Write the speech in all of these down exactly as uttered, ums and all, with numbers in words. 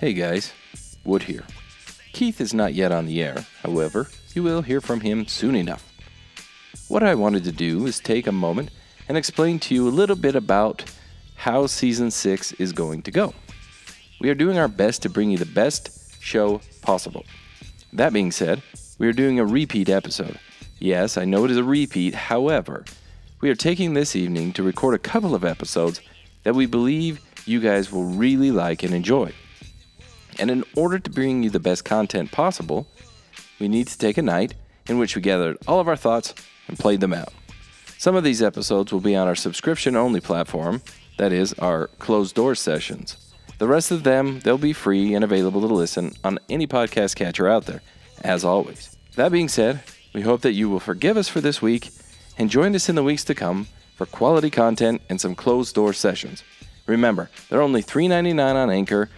Hey guys, Wood here. Keith is not yet on the air, however, you will hear from him soon enough. What I wanted to do is take a moment and explain to you a little bit about how Season six is going to go. We are doing our best to bring you the best show possible. That being said, we are doing a repeat episode. Yes, I know it is a repeat, however, we are taking this evening to record a couple of episodes that we believe you guys will really like and enjoy. And in order to bring you the best content possible, we need to take a night in which we gathered all of our thoughts and played them out. Some of these episodes will be on our subscription-only platform, that is, our closed-door sessions. The rest of them, they'll be free and available to listen on any podcast catcher out there, as always. That being said, we hope that you will forgive us for this week and join us in the weeks to come for quality content and some closed-door sessions. Remember, they're only three dollars and ninety-nine cents on Anchor.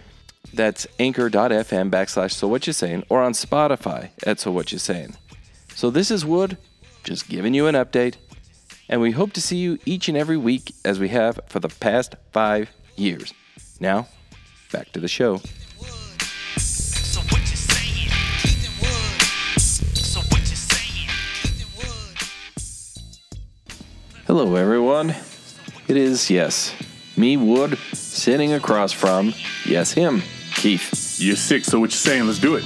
That's anchor.fm backslash so what you saying, or on Spotify at so what you saying. So this is Wood, just giving you an update, and we hope to see you each and every week as we have for the past five years. Now, back to the show. Hello, everyone. It is, yes, me, Wood, sitting across from, yes, him, Keith. You're sick, so what you saying? Let's do it.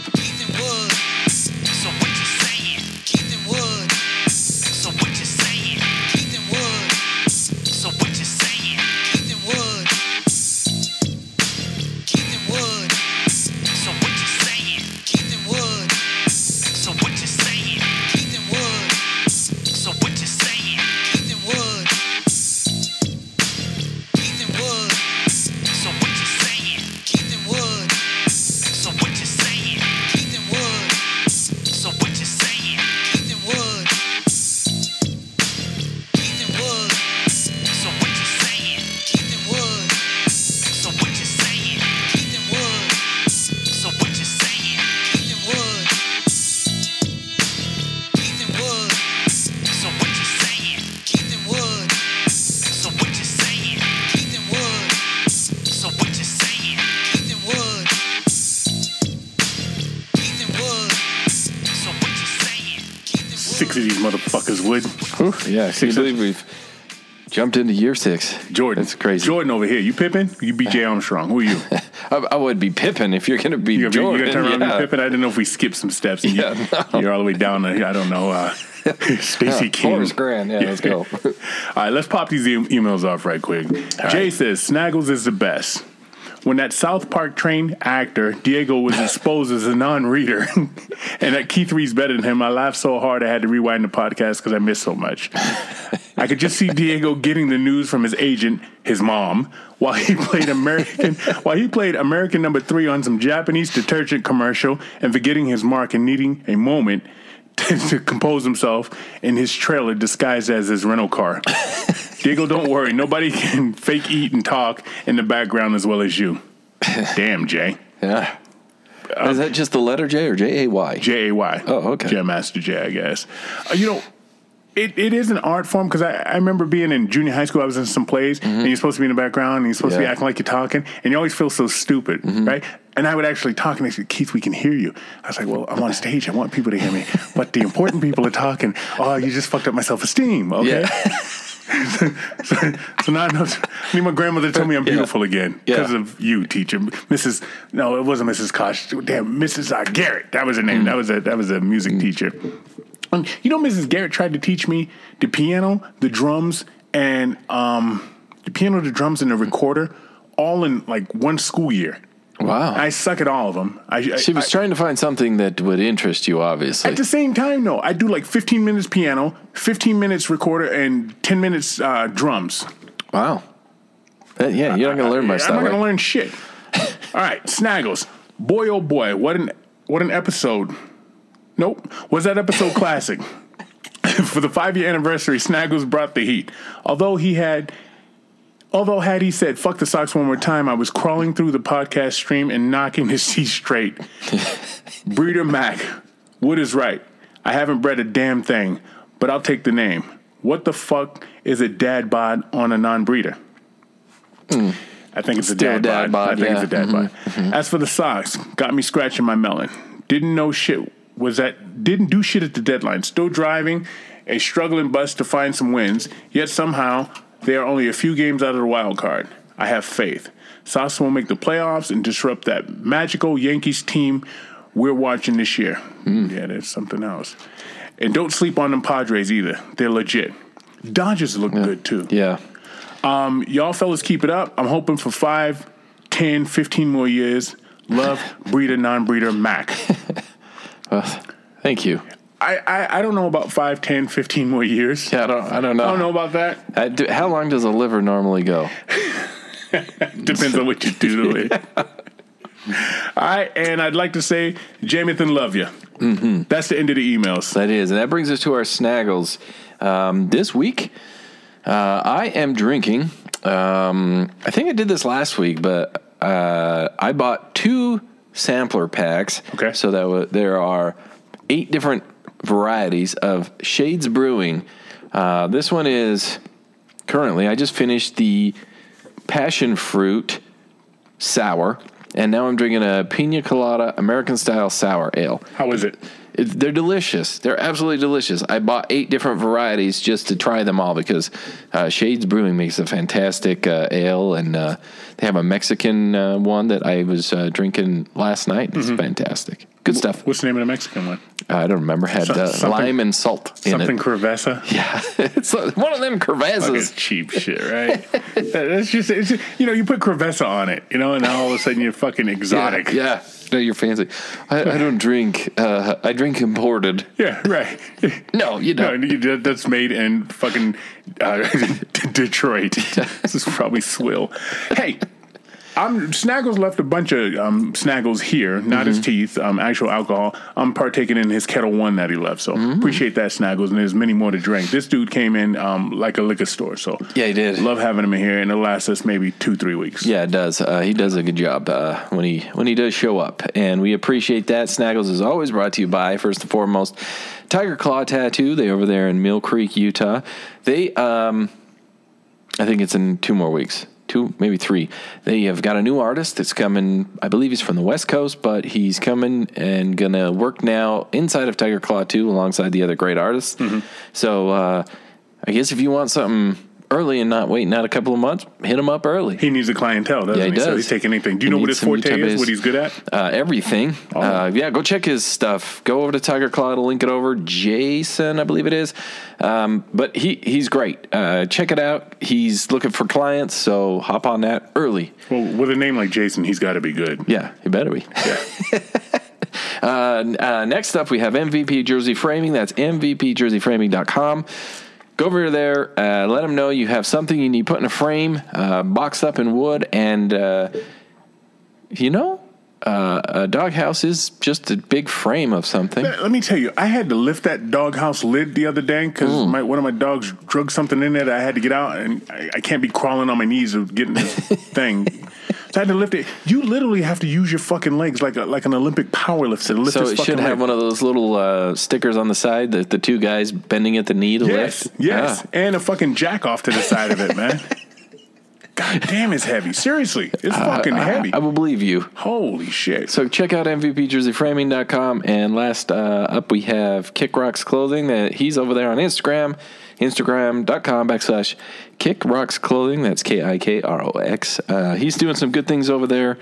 Yeah, I believe we've jumped into year six. Jordan. That's crazy. Jordan over here. You Pippin? You B J Armstrong. Who are you? I, I would be Pippin if you're going to be you're gonna Jordan. You're going to turn around yeah. and be Pippin? I didn't know if we skipped some steps. And yeah, you, no. You're all the way down to, I don't know, uh, Stacey yeah, King. Forrest Grand. Yeah, yeah, let's go. All right, let's pop these e- emails off right quick. All Jay right. says, Snaggles is the best. When that South Park trained actor Diego was exposed as a non-reader and that Keith reads better than him, I laughed so hard I had to rewind the podcast because I missed so much. I could just see Diego getting the news from his agent, his mom, while he played American while he played American number three on some Japanese detergent commercial and forgetting his mark and needing a moment to compose himself in his trailer disguised as his rental car. Diego, don't worry. Nobody can fake eat and talk in the background as well as you. Damn, Jay. Yeah. Um, Is that just the letter J or J A Y? J A Y. Oh, okay. Jam Master J, I guess. Uh, you know, it, it is an art form because I, I remember being in junior high school. I was in some plays, mm-hmm. and you're supposed to be in the background, and you're supposed yeah. to be acting like you're talking, and you always feel so stupid, mm-hmm. right? And I would actually talk, and they said, Keith, we can hear you. I was like, well, I'm on stage. I want people to hear me. But the important people are talking. Oh, you just fucked up my self-esteem, okay? Yeah. so, so, so now I know. I mean, my grandmother told me I'm beautiful yeah. again because yeah. of you, teacher, Missus No, it wasn't Missus Kosh. Damn, Missus Uh, Garrett. That was her name. Mm. That was a that was a music mm. teacher. And you know, Missus Garrett tried to teach me the piano, the drums, and um, the piano, the drums, and the recorder, all in like one school year. Wow. I suck at all of them. I, she was I, trying to find something that would interest you, obviously. At the same time, though, I do like fifteen minutes piano, fifteen minutes recorder, and ten minutes uh, drums. Wow. That, yeah, you're not going to learn much stuff. I'm not right? going to learn shit. All right, Snaggles. Boy, oh boy, what an what an episode. Nope. Was that episode classic? For the five-year anniversary, Snaggles brought the heat. Although he had... Although had he said, fuck the Sox one more time, I was crawling through the podcast stream and knocking his teeth straight. Breeder Mac, Wood is right. I haven't bred a damn thing, but I'll take the name. What the fuck is a dad bod on a non-breeder? Mm. I think it's Still a dad, dad bod. bod. I think yeah. it's a dad mm-hmm. bod. Mm-hmm. As for the socks, got me scratching my melon. Didn't know shit was that. Didn't do shit at the deadline. Still driving a struggling bus to find some wins. Yet somehow they are only a few games out of the wild card. I have faith. Socks will make the playoffs and disrupt that magical Yankees team we're watching this year. Mm. Yeah, that's something else. And don't sleep on them Padres either. They're legit. Dodgers look yeah. good too. Yeah. Um, y'all fellas keep it up. I'm hoping for five, ten, fifteen more years. Love, breeder, non-breeder, Mac. Well, thank you. I, I, I don't know about five, ten, fifteen more years. Yeah, I don't, I don't know. I don't know about that. I do, how long does a liver normally go? Depends on what you do to it. Alright, and I'd like to say Jamathan, love you. Mm-hmm. That's the end of the emails. That is, and that brings us to our snaggles. Um, this week uh, I am drinking um, I think I did this last week, but uh, I bought two sampler packs. Okay. So that w- there are eight different varieties of Shades Brewing. uh, This one is currently, I just finished the Passion Fruit Sour, and now I'm drinking a Pina Colada American Style Sour Ale. How is it? it? They're delicious. They're absolutely delicious. I bought eight different varieties just to try them all because uh, Shades Brewing makes a fantastic uh, ale, and uh, they have a Mexican uh, one that I was uh, drinking last night. It's mm-hmm. fantastic. Good stuff. What's the name of the Mexican one? Uh, I don't remember. Had uh, lime and salt in it. Something Cerveza? Yeah. It's one of them Cervezas. Like cheap shit, right? That's just, it's just, you know, you put Cerveza on it, you know, and now all of a sudden you're fucking exotic. Yeah. yeah. No, you're fancy. I, I don't drink. Uh, I drink imported. Yeah, right. No, you don't. No, you, that's made in fucking uh, Detroit. This is probably swill. Hey. I'm, Snaggles left a bunch of um, snaggles here, not mm-hmm. his teeth, um, actual alcohol. I'm partaking in his Kettle One that he left, so mm-hmm. appreciate that, Snaggles, and there's many more to drink. This dude came in um, like a liquor store, so yeah, he did. Love having him in here, and it lasts us maybe two, three weeks. Yeah, it does. Uh, he does a good job uh, when he when he does show up, and we appreciate that. Snaggles is always brought to you by, first and foremost, Tiger Claw Tattoo. They over there in Mill Creek, Utah. They, um, I think it's in two more weeks. Two, maybe three. They have got a new artist that's coming. I believe he's from the West Coast, but he's coming and going to work now inside of Tiger Claw too, alongside the other great artists. Mm-hmm. So uh, I guess if you want something early and not waiting out a couple of months, hit him up early. He needs a clientele, doesn't yeah, he? he? Does. So he's taking anything. Do you he know what his forte is, what he's good at? Uh, everything. Oh. Uh, yeah, go check his stuff. Go over to Tiger Claw. It'll link it over. Jason, I believe it is. Um, but he, he's great. Uh, check it out. He's looking for clients, so hop on that early. Well, with a name like Jason, he's got to be good. Yeah, he better be. Yeah. uh, uh, next up, we have M V P Jersey Framing. That's M V P jersey framing dot com. Go over there, uh, let them know you have something you need put in a frame, uh, boxed up in wood, and, uh, you know, uh, a doghouse is just a big frame of something. Let me tell you, I had to lift that doghouse lid the other day because mm. one of my dogs drugged something in it. I had to get out, and I, I can't be crawling on my knees or getting this thing. So I had to lift it. You literally have to use your fucking legs like a, like an Olympic power lifter to lift so his fucking So it should have leg. One of those little uh, stickers on the side that the two guys bending at the knee to yes, lift. Yes, ah. And a fucking jack off to the side of it, man. God damn, it's heavy. Seriously, it's uh, fucking I, heavy. I will believe you. Holy shit. So check out M V P jersey framing dot com. And last uh, up, we have Kick Rocks Clothing. That He's over there on Instagram. Instagram.com backslash Kick Rocks Clothing. That's K I K R O X. Uh, he's doing some good things over there.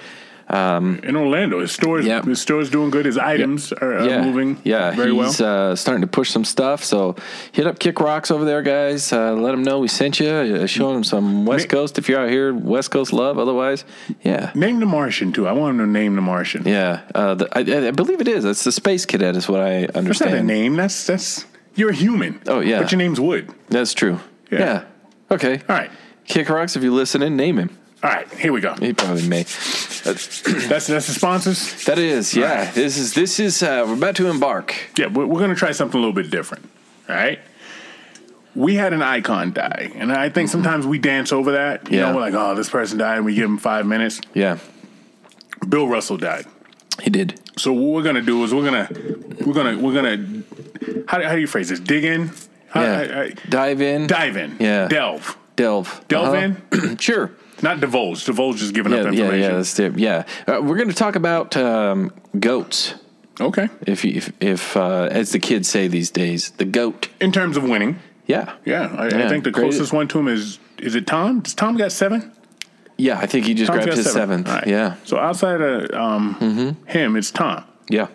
Um, In Orlando, his store is yep. his store's doing good. His items yep. are uh, yeah. moving yeah. very he's, well. He's uh, starting to push some stuff. So hit up Kick Rocks over there, guys. Uh, let them know we sent you. Uh, show them some West Na- Coast if you're out here. West Coast love. Otherwise, yeah. Name the Martian, too. I want him to name the Martian. Yeah. Uh, the, I, I believe it is. That's the Space Cadet is what I understand. That's not a name. That's... that's You're a human. Oh, yeah. But your name's Wood. That's true. Yeah. yeah. Okay. All right. Kick Rocks, if you listen in, name him. All right. Here we go. He probably may. That's that's, that's the sponsors? That is, yeah. Right. This is, this is uh, we're about to embark. Yeah, we're, we're going to try something a little bit different. All right? We had an icon die, and I think mm-hmm. sometimes we dance over that. You yeah. know, we're like, oh, this person died, and we give him five minutes. Yeah. Bill Russell died. He did. So what we're gonna do is we're gonna we're gonna we're gonna how do, how do you phrase this? Dig in, how, yeah. I, I, dive in, dive in, yeah, delve, delve, delve uh-huh. in. Sure. Not divulge. Divulge is giving yeah, up information. Yeah, yeah, that's the, yeah. Uh, we're going to talk about um, goats. Okay. If, if, if uh, as the kids say these days, the goat. In terms of winning. Yeah. Yeah. I, yeah, I think the closest one to him is, is it Tom? Does Tom got seven? Yeah, I think he just Tom's grabbed his seven. seventh. Right. Yeah. So outside of um, mm-hmm. him, it's Tom. Yeah.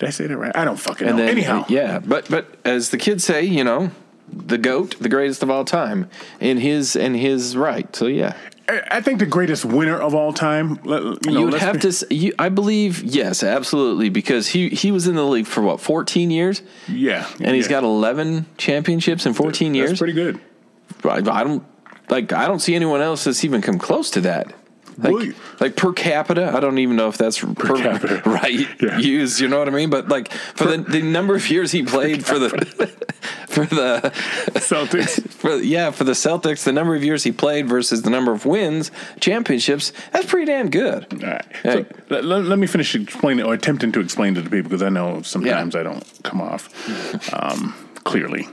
Did I say that right? I don't fucking and know. Then, Anyhow. Yeah, but but as the kids say, you know, the GOAT, the greatest of all time, in his in his right. So, yeah. I think the greatest winner of all time. You know, you would have be- to, you, I believe, yes, absolutely, because he, he was in the league for, what, fourteen years? Yeah. And yeah. he's got eleven championships in fourteen that, years. That's pretty good. I, I don't like. I don't see anyone else that's even come close to that. Like, like per capita, I don't even know if that's per, per capita right yeah. used. You know what I mean? But like for per, the, the number of years he played for the for the Celtics, for, yeah, for the Celtics, the number of years he played versus the number of wins, championships, that's pretty damn good. All right. Like, so let, let, let me finish explaining or attempting to explain to the people because I know sometimes yeah. I don't come off um, clearly.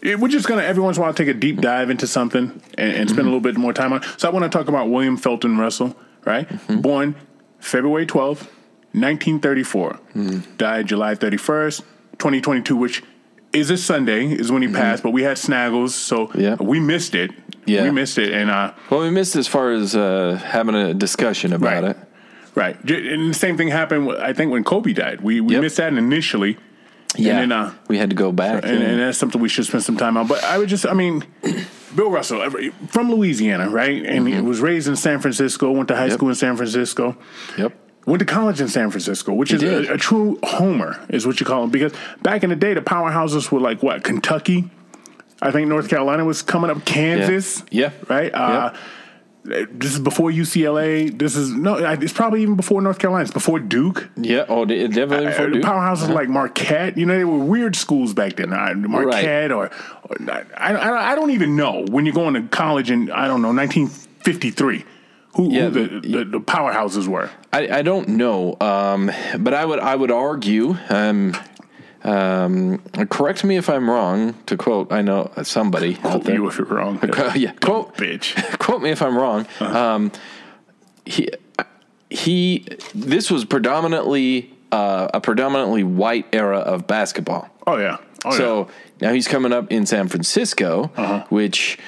We're just going to, every once in a while, take a deep dive into something and, and spend mm-hmm. a little bit more time on it. So I want to talk about William Felton Russell, right? Mm-hmm. Born February twelfth, nineteen thirty-four. Mm-hmm. Died July thirty-first, twenty twenty-two, which is a Sunday, is when he mm-hmm. passed. But we had snaggles, so yeah. we missed it. Yeah. We missed it. and uh, Well, we missed as far as uh, having a discussion about right. it. Right. And the same thing happened, I think, when Kobe died. We, we yep. missed that initially. Yeah, and then, uh, we had to go back. And, and that's something we should spend some time on. But I would just, I mean, Bill Russell, from Louisiana, right? And mm-hmm. he was raised in San Francisco, went to high yep. school in San Francisco. Yep. Went to college in San Francisco, which he is a, a true homer, is what you call him. Because back in the day, the powerhouses were like, what, Kentucky? I think North Carolina was coming up, Kansas. Yeah. yeah. Right? Uh, yep. This is before U C L A. This is, no, it's probably even before North Carolina. It's before Duke. Yeah, oh, definitely before Duke. Powerhouses uh-huh. like Marquette. You know, they were weird schools back then. Marquette right. or, or I, I, I don't even know. When you're going to college in, I don't know, nineteen fifty-three, who, yeah, who the, the, the powerhouses were. I, I don't know, um, but I would I would argue, um, um, correct me if I'm wrong, to quote, I know somebody. Quote you if you're wrong. Yeah, yeah. quote bitch. Quote me if I'm wrong. Uh-huh. Um, he he. This was predominantly uh, a predominantly white era of basketball. Oh yeah. Oh, so yeah. now he's coming up in San Francisco, uh-huh. which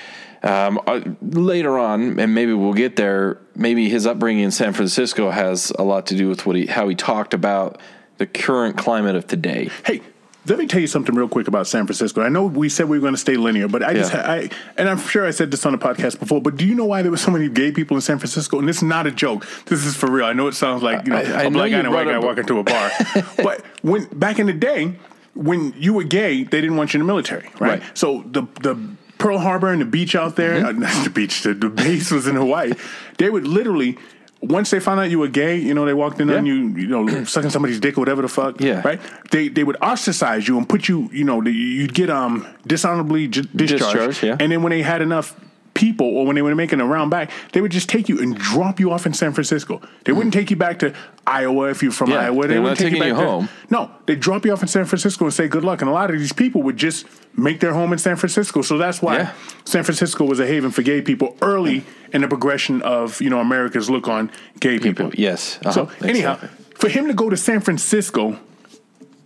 um, uh, later on, and maybe we'll get there. Maybe his upbringing in San Francisco has a lot to do with what he how he talked about the current climate of today. Hey, let me tell you something real quick about San Francisco. I know we said we were going to stay linear, but I yeah. just, I, and I'm sure I said this on a podcast before, but do you know why there were so many gay people in San Francisco? And it's not a joke. This is for real. I know it sounds like, you know, I, I a black guy and a white guy walking to a bar. But when back in the day, when you were gay, they didn't want you in the military, right? right. So the, the Pearl Harbor and the beach out there, mm-hmm. uh, not the beach, the, the base was in Hawaii. They would literally... Once they found out you were gay, you know, they walked in yeah. on you, you know, sucking somebody's dick or whatever the fuck, yeah. right? They they would ostracize you and put you, you know, you'd get um dishonorably j- discharged. Discharge, yeah. And then when they had enough people or when they were making a round back, they would just take you and drop you off in San Francisco. They mm. wouldn't take you back to Iowa if you're from yeah, Iowa. They, they wouldn't take you back you home. There. No, they'd drop you off in San Francisco and say good luck. And a lot of these people would just make their home in San Francisco. So that's why yeah. San Francisco was a haven for gay people early in the progression of, you know, America's look on gay people. people. Yes. Uh-huh. So exactly. anyhow, for him to go to San Francisco,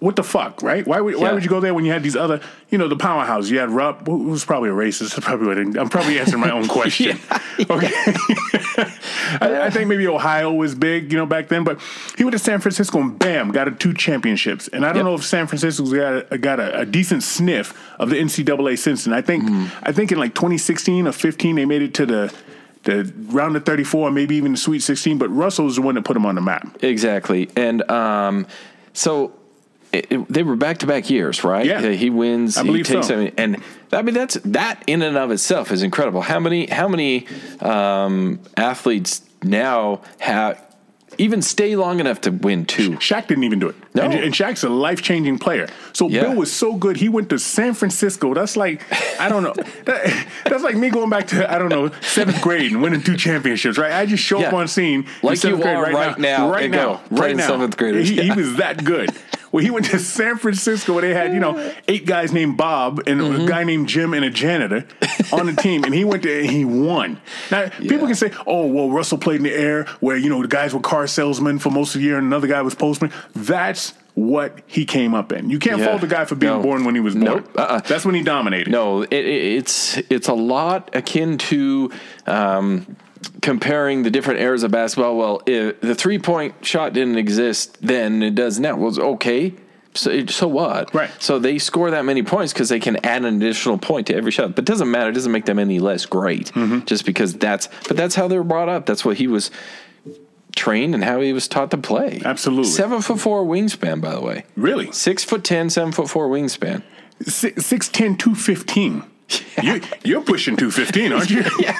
what the fuck, right? Why would, yeah. why would you go there when you had these other, you know, the powerhouse? You had Rob, who was probably a racist. Probably what I'm probably answering my own question. yeah. Okay. I, I think maybe Ohio was big, you know, back then. But he went to San Francisco and bam, got a two championships. And I don't yep. know if San Francisco's got a, got a, a decent sniff of the N C double A since. And I think mm. I think in like twenty sixteen or fifteen, they made it to the the round of thirty-four, maybe even the Sweet sixteen. But Russell's the one that put him on the map. Exactly. And um, so... It, it, they were back-to-back years, right? Yeah. He wins. I believe he takes, so. I mean, and I mean that's that in and of itself is incredible. How many how many um, athletes now have even stay long enough to win two? Shaq didn't even do it. No, and, and Shaq's a life-changing player. So yeah. Bill was so good, he went to San Francisco. That's like I don't know. that, that's like me going back to I don't know seventh grade and winning two championships, right? I just show yeah. up on scene like in seventh you grade are right, right now, now, right now, right now, playing seventh graders. He, yeah. he was that good. Well, he went to San Francisco where they had, you know, eight guys named Bob and mm-hmm. a guy named Jim and a janitor on the team. And he went there and he won. Now, yeah. people can say, oh, well, Russell played in the air where, you know, the guys were car salesmen for most of the year and another guy was postman. That's what he came up in. You can't yeah. fault the guy for being no. born when he was born. Nope. Uh-uh. That's when he dominated. No, it, it's it's a lot akin to um, comparing the different eras of basketball. Well, if the three-point shot didn't exist then, it does now. Well, okay, so, so what? Right. So they score that many points because they can add an additional point to every shot. But it doesn't matter. It doesn't make them any less great mm-hmm. just because that's – but that's how they were brought up. That's what he was – trained and how he was taught to play. Absolutely. Seven foot four wingspan, by the way. Really? Six foot ten, seven foot four wingspan. Six, six ten, two fifteen. Yeah. You, you're pushing two fifteen, aren't you? yeah,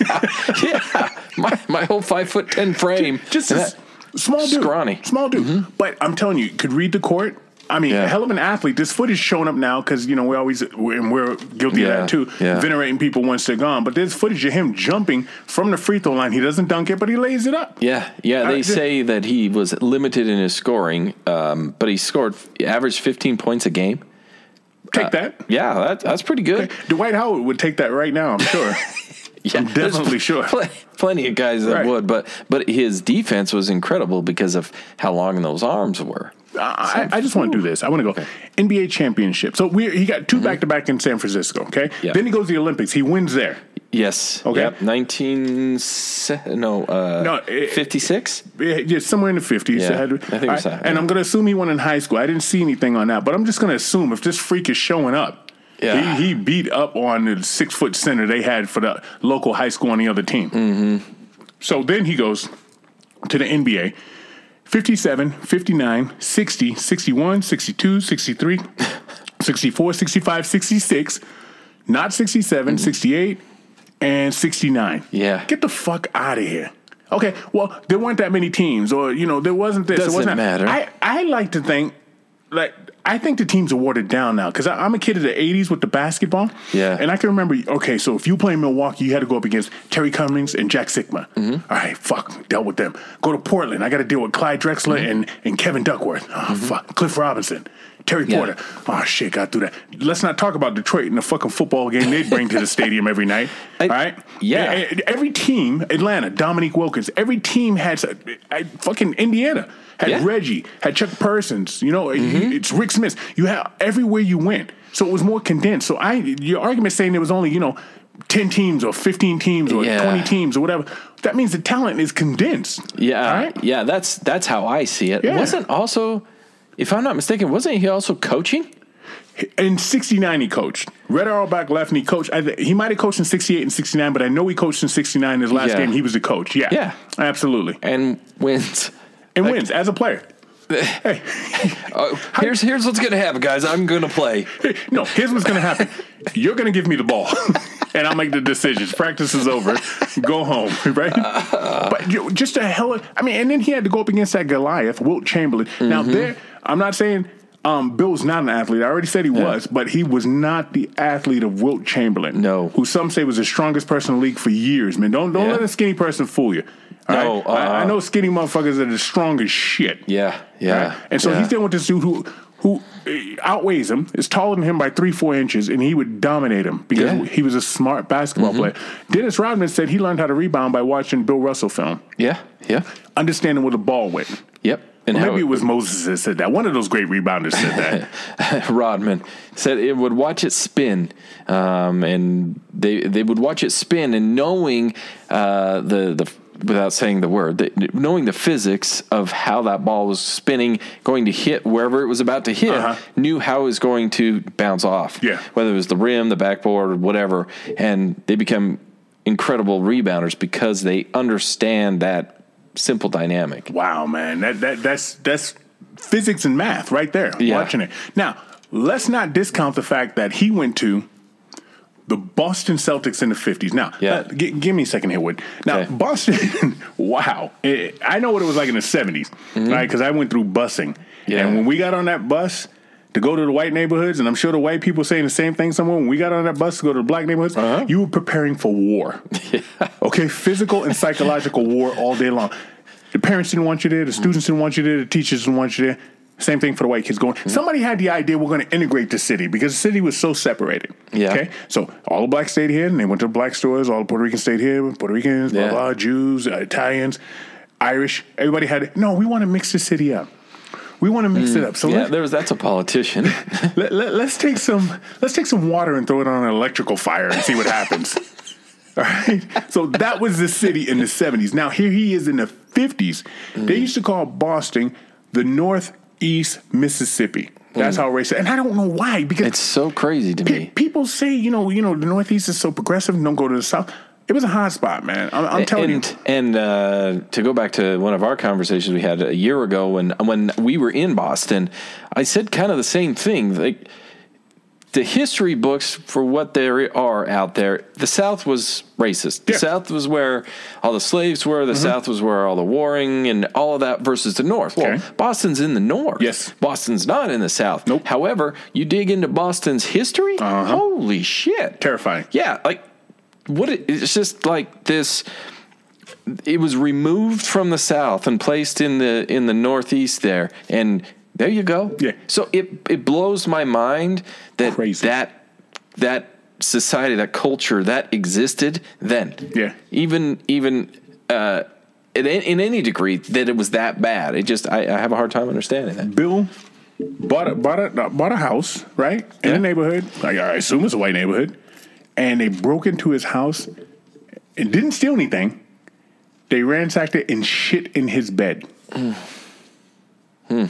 yeah. My my whole five foot ten frame. Just a small dude, scrawny, small dude. Mm-hmm. But I'm telling you, could read the court. I mean, yeah. a hell of an athlete. This footage showing up now because, you know, we always, and we're guilty yeah. of that too, yeah. venerating people once they're gone. But there's footage of him jumping from the free throw line. He doesn't dunk it, but he lays it up. Yeah, yeah. I, they this, say that he was limited in his scoring, um, but he scored, averaged fifteen points a game. Take uh, that. Yeah, that, that's pretty good. Okay. Dwight Howard would take that right now, I'm sure. Yeah, I'm definitely sure. Pl- plenty of guys that right. would, but but his defense was incredible because of how long those arms were. I, I just want to do this. I want to go okay. N B A championship. So we he got two mm-hmm. back-to-back in San Francisco, okay? Yep. Then he goes to the Olympics. He wins there. Yes. Okay. Yep. nineteen, no, uh, no, fifty-six? Yeah, somewhere in the fifties. Yeah. So I, to, I think it was that. And yeah. I'm going to assume he won in high school. I didn't see anything on that, but I'm just going to assume if this freak is showing up, yeah. he, he beat up on the six-foot center they had for the local high school on the other team. Mm-hmm. So then he goes to the N B A. fifty-seven, fifty-nine, sixty, sixty-one, sixty-two, sixty-three, sixty-four, sixty-five, sixty-six, not sixty-seven, mm-hmm. sixty-eight, and sixty-nine. Yeah. Get the fuck out of here. Okay, well, there weren't that many teams, or, you know, there wasn't this. Doesn't it wasn't matter. I, I like to think, like, I think the teams are watered down now because I'm a kid of the eighties with the basketball. Yeah. And I can remember, okay, so if you play in Milwaukee, you had to go up against Terry Cummings and Jack Sikma. Mm-hmm. All right, fuck, dealt with them. Go to Portland. I got to deal with Clyde Drexler mm-hmm. and, and Kevin Duckworth. Oh, mm-hmm. fuck. Cliff Robinson. Terry yeah. Porter. Oh, shit, got through that. Let's not talk about Detroit and the fucking football game they'd bring to the stadium every night. I, all right? Yeah. Every team, Atlanta, Dominique Wilkins, every team had fucking Indiana. Had yeah. Reggie, had Chuck Persons, you know, mm-hmm. it's Rick Smith. You had everywhere you went. So it was more condensed. So I, your argument saying there was only, you know, ten teams or fifteen teams or yeah. twenty teams or whatever, that means the talent is condensed. Yeah. Right? Yeah, that's that's how I see it. Yeah. Wasn't also, if I'm not mistaken, wasn't he also coaching? In sixty-nine he coached. Red Auerbach left and he coached. I th- he might have coached in sixty-eight and sixty-nine, but I know he coached in sixty-nine. His last yeah. game, he was the coach. Yeah. Yeah. Absolutely. And wins. And like, wins as a player. Hey, uh, here's here's what's gonna happen, guys. I'm gonna play. No, here's what's gonna happen. You're gonna give me the ball, and I'll make the decisions. Practice is over. Go home, right? Uh, but you know, just a hell of. I mean, and then he had to go up against that Goliath, Wilt Chamberlain. Mm-hmm. Now, there, I'm not saying um, Bill's not an athlete. I already said he yeah. was, but he was not the athlete of Wilt Chamberlain. No, who some say was the strongest person in the league for years. Man, don't don't yeah. let a skinny person fool you. No, right? uh, I, I know skinny motherfuckers are the strongest shit. Yeah, yeah. Right? And so yeah. he's dealing with this dude who who outweighs him, is taller than him by three, four inches, and he would dominate him because yeah. he was a smart basketball mm-hmm. player. Dennis Rodman said he learned how to rebound by watching Bill Russell film. Yeah, yeah. Understanding where the ball went. Yep. And well, maybe it was Moses that said that. One of those great rebounders said that. Rodman said it would watch it spin, um, and they they would watch it spin, and knowing uh, the the. without saying the word, that knowing the physics of how that ball was spinning, going to hit wherever it was about to hit, uh-huh. knew how it was going to bounce off. Yeah. Whether it was the rim, the backboard, whatever. And they become incredible rebounders because they understand that simple dynamic. Wow, man. That that that's that's physics and math right there, yeah. watching it. Now, let's not discount the fact that he went to the Boston Celtics in the fifties. Now, yeah. uh, g- give me a second here, Wood. Now, okay. Boston, wow. It, I know what it was like in the seventies, mm-hmm. right? Because I went through busing. Yeah. And when we got on that bus to go to the white neighborhoods, and I'm sure the white people saying the same thing somewhere, when we got on that bus to go to the black neighborhoods, uh-huh. you were preparing for war. yeah. Okay? Physical and psychological war all day long. The parents didn't want you there. The students didn't want you there. The teachers didn't want you there. Same thing for the white kids going. Mm-hmm. Somebody had the idea we're going to integrate the city because the city was so separated. Yeah. Okay. So all the blacks stayed here and they went to the black stores. All the Puerto Ricans stayed here. Puerto Ricans, yeah. blah, blah, Jews, uh, Italians, Irish. Everybody had, no, we want to mix the city up. We want to mix mm, it up. So yeah, there was, that's a politician. let, let, let's take some let's take some water and throw it on an electrical fire and see what happens. All right. So that was the city in the seventies. Now here he is in the fifties. Mm. They used to call Boston the Northeast Mississippi. That's mm. how racist. And I don't know why, because it's so crazy to pe- me. People say, you know, you know, the Northeast is so progressive, don't go to the South. It was a hot spot, man. I'm, I'm telling and, you. And uh, to go back to one of our conversations we had a year ago when when we were in Boston, I said kind of the same thing. Like the history books, for what there are out there, the South was racist. The yeah. South was where all the slaves were. The mm-hmm. South was where all the warring and all of that versus the North. Well, okay. Boston's in the North. Yes. Boston's not in the South. Nope. However, you dig into Boston's history, uh-huh. holy shit. Terrifying. Yeah, like. What it, it's just like this. It was removed from the South and placed in the in the Northeast there, and there you go. Yeah. So it it blows my mind that Crazy. that that society, that culture, that existed then. Yeah. Even even uh, in, in any degree that it was that bad. It just I, I have a hard time understanding that. Bill bought a, bought a bought a house right in yeah. a neighborhood. Like, I assume it's a white neighborhood. And they broke into his house and didn't steal anything. They ransacked it and shit in his bed. Mm. Hmm.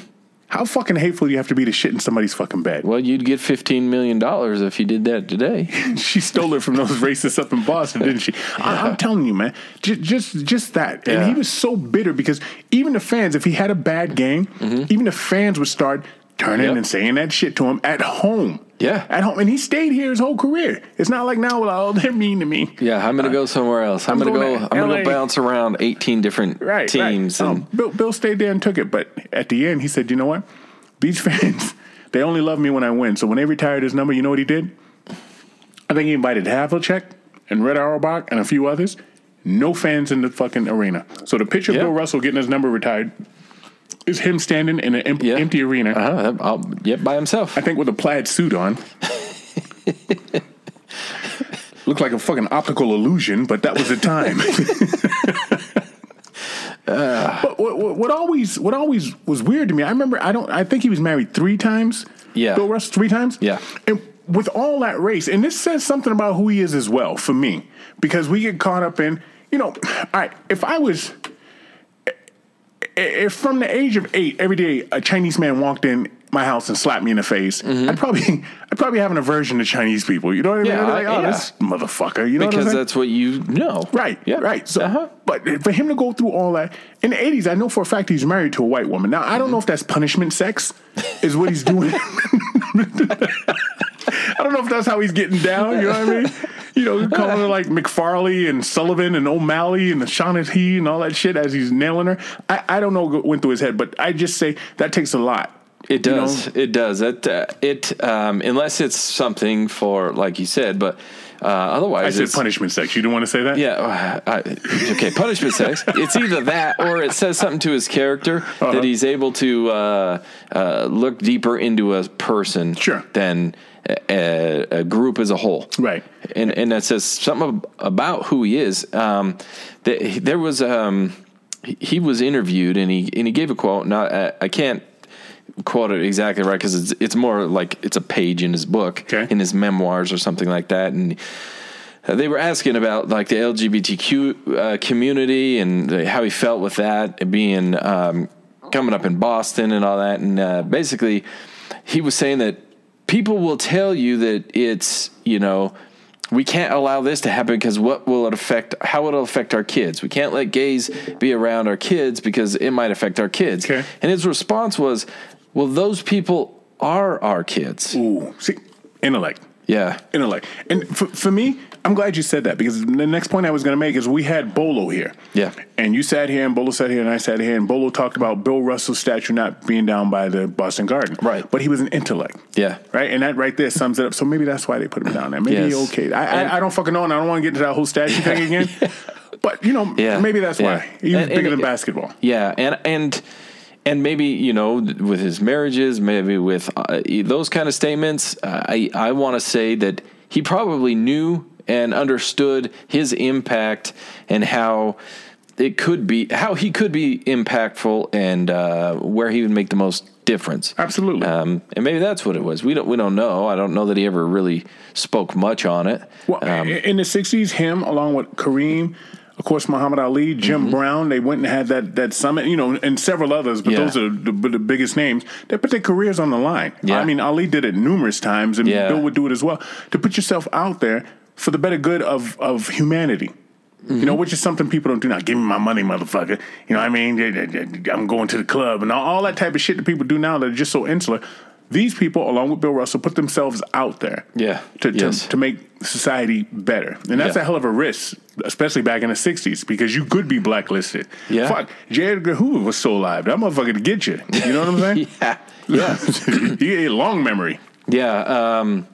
How fucking hateful do you have to be to shit in somebody's fucking bed? Well, you'd get fifteen million dollars if you did that today. She stole it from those racists up in Boston, didn't she? Yeah. I, I'm telling you, man. J- just just that. Yeah. And he was so bitter because even the fans, if he had a bad game, mm-hmm. even the fans would start turning yep. and saying that shit to him at home. Yeah. At home. And he stayed here his whole career. It's not like now, oh, they're mean to me. Yeah, I'm going to uh, go somewhere else. I'm, I'm going to go I'm gonna go bounce around eighteen different right, teams. Right. And um, Bill, Bill stayed there and took it. But at the end, he said, you know what? These fans, they only love me when I win. So when they retired his number, you know what he did? I think he invited Havlicek and Red Auerbach and a few others. No fans in the fucking arena. So the picture of yep. Bill Russell getting his number retired is him standing in an em- yeah. empty arena. Uh-huh. I'll, yep, by himself. I think with a plaid suit on. Looked like a fucking optical illusion, but that was the time. uh. But what, what, what always what always was weird to me, I remember, I don't. I think he was married three times. Yeah. Bill Russell, three times? Yeah. And with all that race, and this says something about who he is as well, for me, because we get caught up in, you know, all right, if I was... If from the age of eight, every day a Chinese man walked in my house and slapped me in the face, mm-hmm. I'd probably I'd probably have an aversion to Chinese people. You know what I mean? Yeah, like, oh, yeah. this motherfucker. You know because what I mean? That's what you know. Right, yeah. right. So, uh-huh. But for him to go through all that, in the eighties, I know for a fact he's married to a white woman. Now, I don't mm-hmm. know if that's punishment sex is what he's doing. I don't know if that's how he's getting down. You know what I mean? You know, calling her like McFarley and Sullivan and O'Malley and Shaughnessy and all that shit as he's nailing her. I, I don't know what went through his head, but I just say that takes a lot. It does. You know? It does. It, uh, it um, unless it's something for, like you said, but uh, otherwise. I said punishment sex. You didn't want to say that? Yeah. Uh, I, okay, punishment sex. It's either that or it says something to his character uh-huh. that he's able to uh, uh, look deeper into a person sure. than A, a group as a whole, right? And and that says something about who he is. Um, that there was um, he was interviewed and he and he gave a quote. Not I, I can't quote it exactly right because it's it's more like it's a page in his book, okay. in his memoirs or something like that. And they were asking about like the L G B T Q uh, community and the, how he felt with that being um, coming up in Boston and all that. And uh, basically, he was saying that. People will tell you that it's, you know, we can't allow this to happen because what will it affect, how it'll affect our kids. We can't let gays be around our kids because it might affect our kids. Okay. And his response was, well, those people are our kids. Ooh, see, intellect. Yeah. Intellect. And for, for me, I'm glad you said that because the next point I was going to make is we had Bolo here. Yeah. And you sat here and Bolo sat here and I sat here and Bolo talked about Bill Russell's statue not being down by the Boston Garden. Right. But he was an intellect. Yeah. Right. And that right there sums it up. So maybe that's why they put him down there. Maybe yes. he okayed. I, I I don't fucking know and I don't want to get into that whole statue yeah. thing again. Yeah. But, you know, yeah. maybe that's yeah. why. He was and, bigger and, than basketball. Yeah. And, and And maybe, you know, with his marriages, maybe with uh, those kind of statements, uh, I, I want to say that he probably knew and understood his impact and how it could be, how he could be impactful and uh, where he would make the most difference. Absolutely. Um, and maybe that's what it was. We don't, we don't know. I don't know that he ever really spoke much on it. Well, um, in the sixties, him along with Kareem, of course, Muhammad Ali, Jim mm-hmm. Brown, they went and had that, that summit, you know, and several others, but yeah. those are the, the biggest names. They put their careers on the line. Yeah. I mean, Ali did it numerous times, and yeah. Bill would do it as well. To put yourself out there for the better good of, of humanity, mm-hmm. you know, which is something people don't do now. Give me my money, motherfucker. You know what I mean? I'm going to the club and all that type of shit that people do now that are just so insular. These people, along with Bill Russell, put themselves out there yeah, to, to, yes. to make society better. And that's yeah. a hell of a risk, especially back in the sixties, because you could be blacklisted. Yeah. Fuck, J. Edgar Hoover was still alive. That motherfucker to get you. You know what I'm saying? yeah. yeah. He had a long memory. Yeah. Um,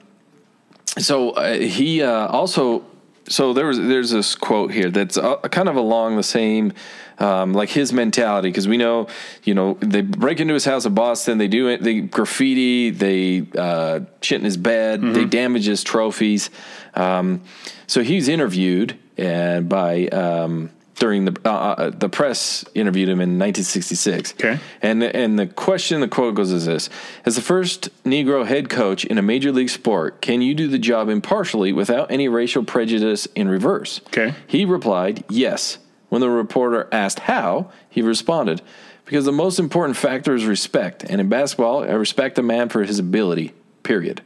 so uh, he uh, also... So there was, there's this quote here that's uh, kind of along the same, um, like his mentality, because we know, you know, they break into his house in Boston, they do it, they graffiti, they uh, shit in his bed, mm-hmm. they damage his trophies. Um, so he's interviewed and by um, during the uh, the press interviewed him in nineteen sixty-six. Okay, and and the question, the quote goes as this: as the first Negro head coach in a major league sport, can you do the job impartially without any racial prejudice in reverse? Okay, he replied, yes. When the reporter asked how, he responded, because the most important factor is respect, and in basketball, I respect a man for his ability. Period.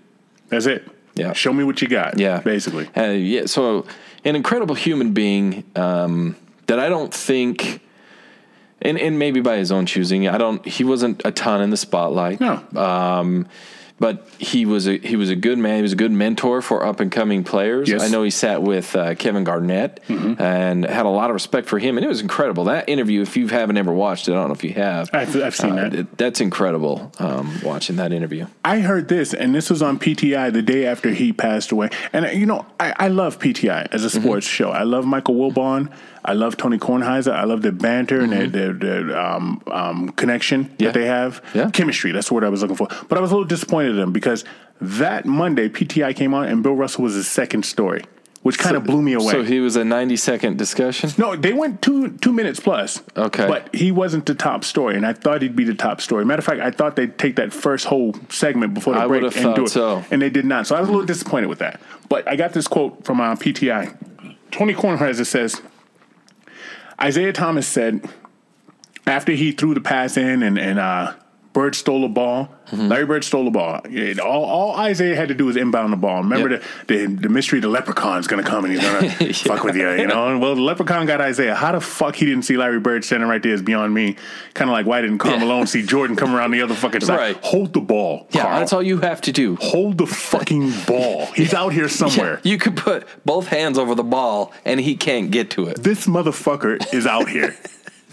That's it. Yeah, show me what you got. Yeah, basically. Uh, yeah, so an incredible human being. Um, That I don't think, and, and maybe by his own choosing, I don't. He wasn't a ton in the spotlight. No, um, but he was a he was a good man. He was a good mentor for up and coming players. Yes. I know he sat with uh, Kevin Garnett mm-hmm. and had a lot of respect for him. And it was incredible, that interview. If you haven't ever watched it, I don't know if you have. I've, I've seen uh, that. That's incredible. Um, watching that interview, I heard this, and this was on P T I the day after he passed away. And you know, I, I love P T I as a sports mm-hmm. show. I love Michael Wilbon. I love Tony Kornheiser. I love their banter mm-hmm. and their, their, their um, um, connection yeah. that they have. Yeah. Chemistry, that's the word I was looking for. But I was a little disappointed in them because that Monday, P T I came on and Bill Russell was his second story, which kind of so, blew me away. So he was a ninety-second discussion? No, they went two two minutes plus. Okay. But he wasn't the top story, and I thought he'd be the top story. Matter of fact, I thought they'd take that first whole segment before the I break and thought do it. So. And they did not. So I was a little disappointed with that. But I got this quote from uh, P T I. Tony Kornheiser says, Isaiah Thomas said, after he threw the pass in and, and uh, Bird stole a ball, mm-hmm. Larry Bird stole a ball. It, all, all Isaiah had to do was inbound the ball. Remember yep. the, the the mystery of the leprechaun's going to come and he's going to yeah. fuck with you, you know? Well, the leprechaun got Isaiah. How the fuck he didn't see Larry Bird standing right there is beyond me. Kind of like why didn't Karl yeah. Malone see Jordan come around the other fucking side? Right. Hold the ball, yeah, Carl. That's all you have to do. Hold the fucking ball. He's out here somewhere. Yeah. You could put both hands over the ball and he can't get to it. This motherfucker is out here.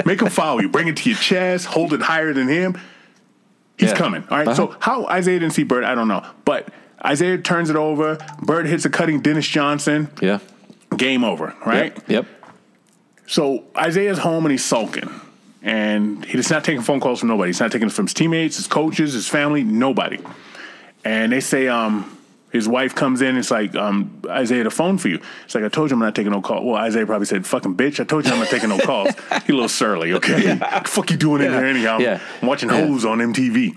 Make him foul you. Bring it to your chest. Hold it higher than him. He's yeah. coming. All right. Uh-huh. So how Isaiah didn't see Bird, I don't know. But Isaiah turns it over. Bird hits a cutting Dennis Johnson. Yeah. Game over. Right. Yep. yep. So Isaiah's home and he's sulking, and he's not taking phone calls from nobody. He's not taking it from his teammates, his coaches, his family, nobody. And they say, um, his wife comes in. It's like, um, Isaiah, the phone for you. It's like, I told you I'm not taking no call. Well, Isaiah probably said, fucking bitch, I told you I'm not taking no calls. He a little surly, okay? Yeah. What the fuck you doing yeah. in here anyhow? Yeah. I'm watching yeah. Hoes on M T V.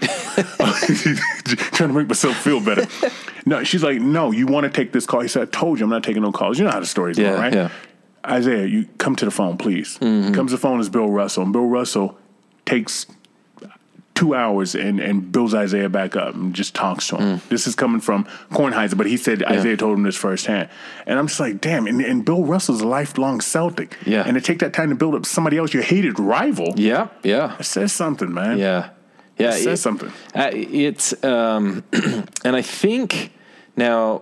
Trying to make myself feel better. No, she's like, no, you want to take this call? He said, I told you I'm not taking no calls. You know how the story's going, yeah, right? Yeah. Isaiah, you come to the phone, please. Mm-hmm. Comes to the phone is Bill Russell. And Bill Russell takes two hours and, and builds Isaiah back up and just talks to him. Mm. This is coming from Kornheiser, but he said yeah. Isaiah told him this firsthand. And I'm just like, damn, and, and Bill Russell's a lifelong Celtic. Yeah. And to take that time to build up somebody else, your hated rival. Yeah, yeah. It says something, man. Yeah. Yeah. It says it, something. Uh, it's, um, and I think now,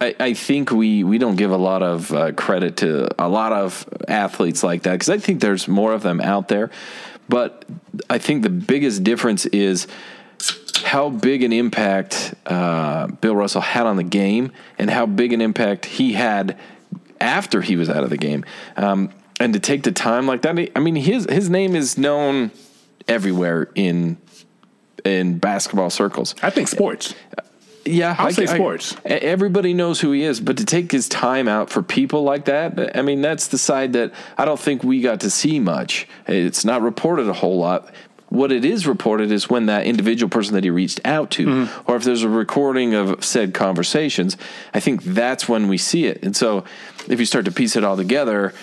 I, I think we, we don't give a lot of uh, credit to a lot of athletes like that, because I think there's more of them out there. But I think the biggest difference is how big an impact uh, Bill Russell had on the game and how big an impact he had after he was out of the game. Um, and to take the time like that, I mean, his his name is known everywhere in in basketball circles. I think sports. Yeah, I'll I, say I, sports. I, everybody knows who he is, but to take his time out for people like that, I mean, that's the side that I don't think we got to see much. It's not reported a whole lot. What it is reported is when that individual person that he reached out to, mm-hmm. or if there's a recording of said conversations, I think that's when we see it. And so if you start to piece it all together,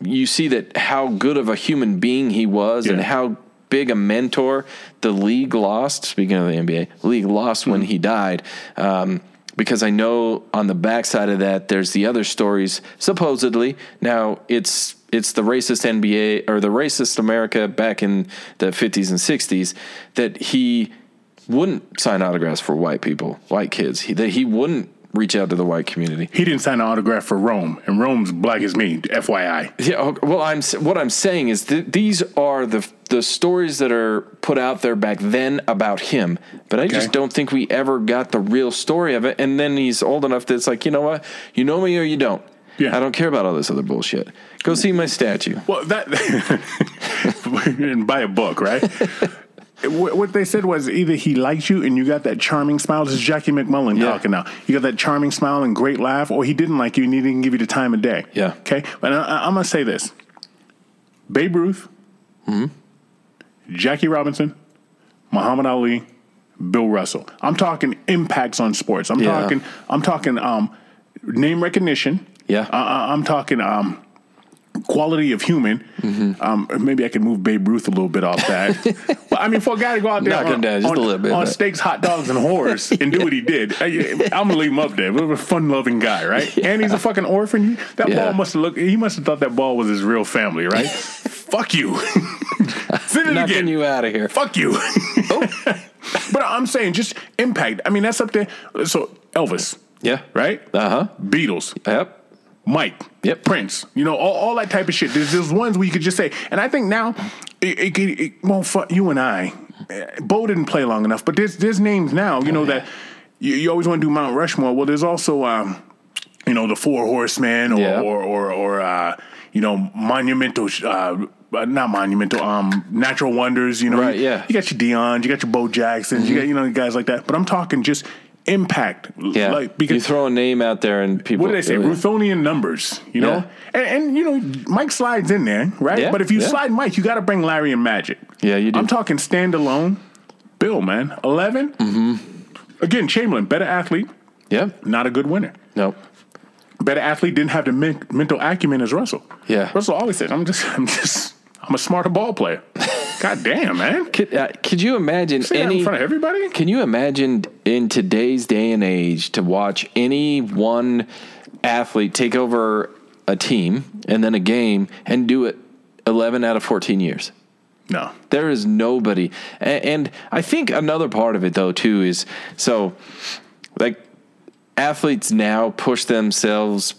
you see that how good of a human being he was, yeah. and how big a mentor the league lost, speaking of the N B A, the league lost mm-hmm. when he died. Um, because I know on the backside of that, there's the other stories, supposedly. Now it's, It's the racist N B A or the racist America back in the fifties and sixties that he wouldn't sign autographs for white people, white kids. He, that he wouldn't reach out to the white community. He didn't sign an autograph for Rome, and Rome's black as me, F Y I. Yeah. Well, I'm what I'm saying is th- these are the the stories that are put out there back then about him, but I okay. just don't think we ever got the real story of it. And then he's old enough that it's like, you know what, you know me or you don't. Yeah. I don't care about all this other bullshit. Go see my statue. Well, that and buy a book, right? What they said was either he liked you and you got that charming smile. This is Jackie McMullen yeah. talking now. You got that charming smile and great laugh, or he didn't like you and he didn't give you the time of day. Yeah. Okay. But I, I'm gonna say this: Babe Ruth, mm-hmm. Jackie Robinson, Muhammad Ali, Bill Russell. I'm talking impacts on sports. I'm yeah. talking. I'm talking um, name recognition. Yeah, uh, I'm talking um, quality of human. Mm-hmm. Um, maybe I can move Babe Ruth a little bit off that. Well, I mean, for a guy to go out there on, down, on, bit, on steaks, hot dogs, and whores and do yeah. what he did, I, I'm gonna leave him up there. But a fun-loving guy, right? Yeah. And he's a fucking orphan. That yeah. ball must have looked. He must have thought that ball was his real family, right? Fuck you. Send it Knocking again. You out of here. Fuck you. Oh. But I'm saying just impact. I mean, that's up there. So Elvis. Yeah. Right. Uh huh. Beatles. Yep. Mike, yep. Prince, you know, all, all that type of shit. There's, there's ones where you could just say, and I think now, it, it, it, well, fuck you and I, Bo didn't play long enough, but there's, there's names now, you oh, know, yeah. that you, you always want to do Mount Rushmore. Well, there's also, um, you know, the Four Horsemen or, yeah. or, or, or uh, you know, monumental, uh, not monumental, um, natural wonders, you know. Right, you, yeah. you got your Dion's, you got your Bo Jackson's, mm-hmm. you got, you know, guys like that. But I'm talking just impact, yeah. like, because you throw a name out there and people. What did I say? Really? Ruthonian numbers, you know, yeah. and, and you know Mike slides in there, right? Yeah, but if you yeah. slide Mike, you got to bring Larry and Magic. Yeah, you do. I'm talking standalone. Bill, man, eleven. Mm-hmm. Again, Chamberlain, better athlete. Yeah, not a good winner. No. Better athlete, didn't have the men- mental acumen as Russell. Yeah, Russell always said, "I'm just, I'm just, I'm a smarter ball player." God damn, man. Could, uh, could you imagine see any, that in front of everybody? Can you imagine in today's day and age to watch any one athlete take over a team and then a game and do it eleven out of fourteen years? No. There is nobody. And, and I think another part of it, though, too, is so, like, athletes now push themselves.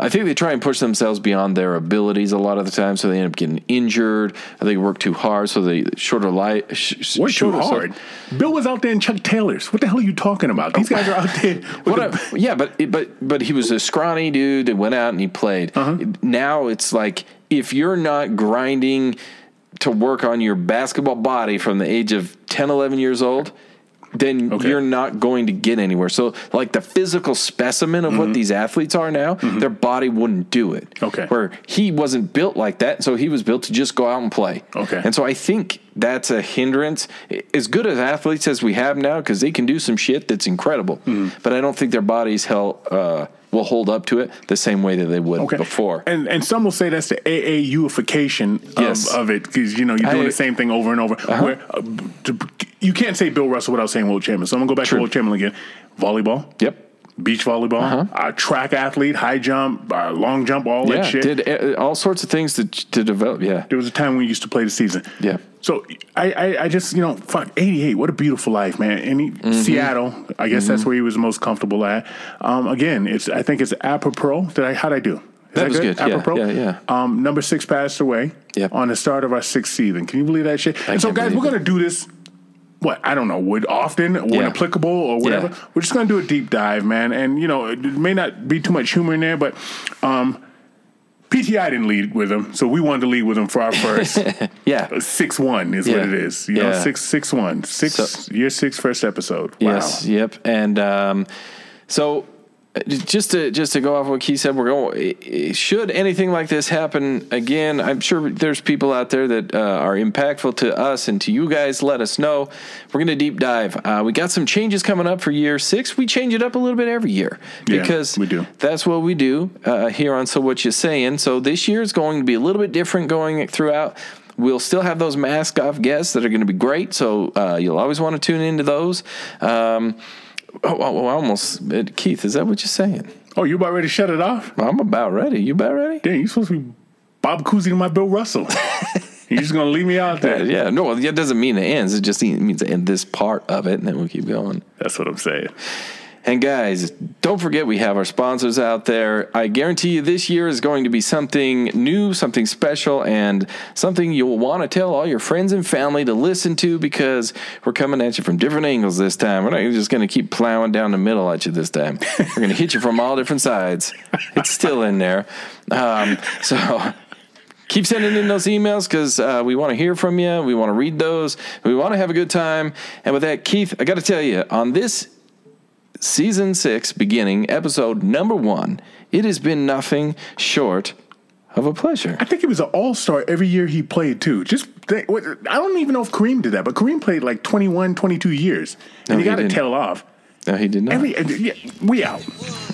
I think they try and push themselves beyond their abilities a lot of the time, so they end up getting injured. Or they work too hard, so they shorter life. Sh- work too hard. Stuff. Bill was out there in Chuck Taylor's. What the hell are you talking about? These guys are out there. What a, yeah, but but but he was a scrawny dude that went out and he played. Uh-huh. Now it's like if you're not grinding to work on your basketball body from the age of ten, eleven years old, then okay. you're not going to get anywhere. So, like, the physical specimen of mm-hmm. what these athletes are now, mm-hmm. their body wouldn't do it. Okay. Where he wasn't built like that, so he was built to just go out and play. Okay. And so I think that's a hindrance. As good as athletes as we have now, because they can do some shit that's incredible, mm-hmm. but I don't think their bodies held, uh, will hold up to it the same way that they would okay. before. And and some will say that's the A A U-ification yes. of, of it, because, you know, you're doing I, the same thing over and over. Uh-huh. Where, uh, to, you can't say Bill Russell without saying Wilt Chamberlain. So I'm going to go back True. to Wilt Chamberlain again. Volleyball. Yep. Beach volleyball. Uh-huh. Uh, track athlete, high jump, uh, long jump, all yeah, that shit. Did all sorts of things to to develop, yeah. There was a time when we used to play the season. Yeah. So I, I, I just, you know, fuck, eighty-eight, what a beautiful life, man. And he, mm-hmm. Seattle, I guess mm-hmm. that's where he was most comfortable at. Um, again, it's I think it's apropos. Did I, how'd I do? Is that, that was good. good. Apropos. Yeah, yeah, yeah. Um, number six passed away yep. on the start of our sixth season. Can you believe that shit? I and so, guys, we're going to do this. What, I don't know, would often, yeah. when applicable or whatever. Yeah. We're just going to do a deep dive, man. And, you know, it may not be too much humor in there, but um, P T I didn't lead with him, so we wanted to lead with him for our first. Yeah, six one is yeah. what it is. You yeah. know, six six one six so, year six first episode. Wow. Yes, yep, and um, so just to just to go off what Keith said, we're going. Should anything like this happen again, I'm sure there's people out there that uh, are impactful to us and to you guys. Let us know. We're going to deep dive. Uh, we got some changes coming up for year six. We change it up a little bit every year because yeah, we do. That's what we do uh, here on So What You Saying. So this year is going to be a little bit different going throughout. We'll still have those mask off guests that are going to be great. So uh, you'll always want to tune into those. Um, Oh, oh, oh, I almost, Keith, is that what you're saying? Oh, you about ready to shut it off? I'm about ready. You about ready? Dang, you supposed to be Bob Cousy to my Bill Russell. You're just going to leave me out there. Yeah, yeah, no, that doesn't mean it ends. It just means it ends this part of it, and then we'll keep going. That's what I'm saying. And guys, don't forget we have our sponsors out there. I guarantee you this year is going to be something new, something special, and something you'll want to tell all your friends and family to listen to because we're coming at you from different angles this time. We're not just going to keep plowing down the middle at you this time. We're going to hit you from all different sides. It's still in there. Um, so... Keep sending in those emails because uh, we want to hear from you. We want to read those. We want to have a good time. And with that, Keith, I got to tell you, on this season six beginning, episode number one, it has been nothing short of a pleasure. I think he was an all-star every year he played, too. Just think, I don't even know if Kareem did that, but Kareem played like twenty-one, twenty-two years. And no, he got a tail off. No, he did not. Every, yeah, we out.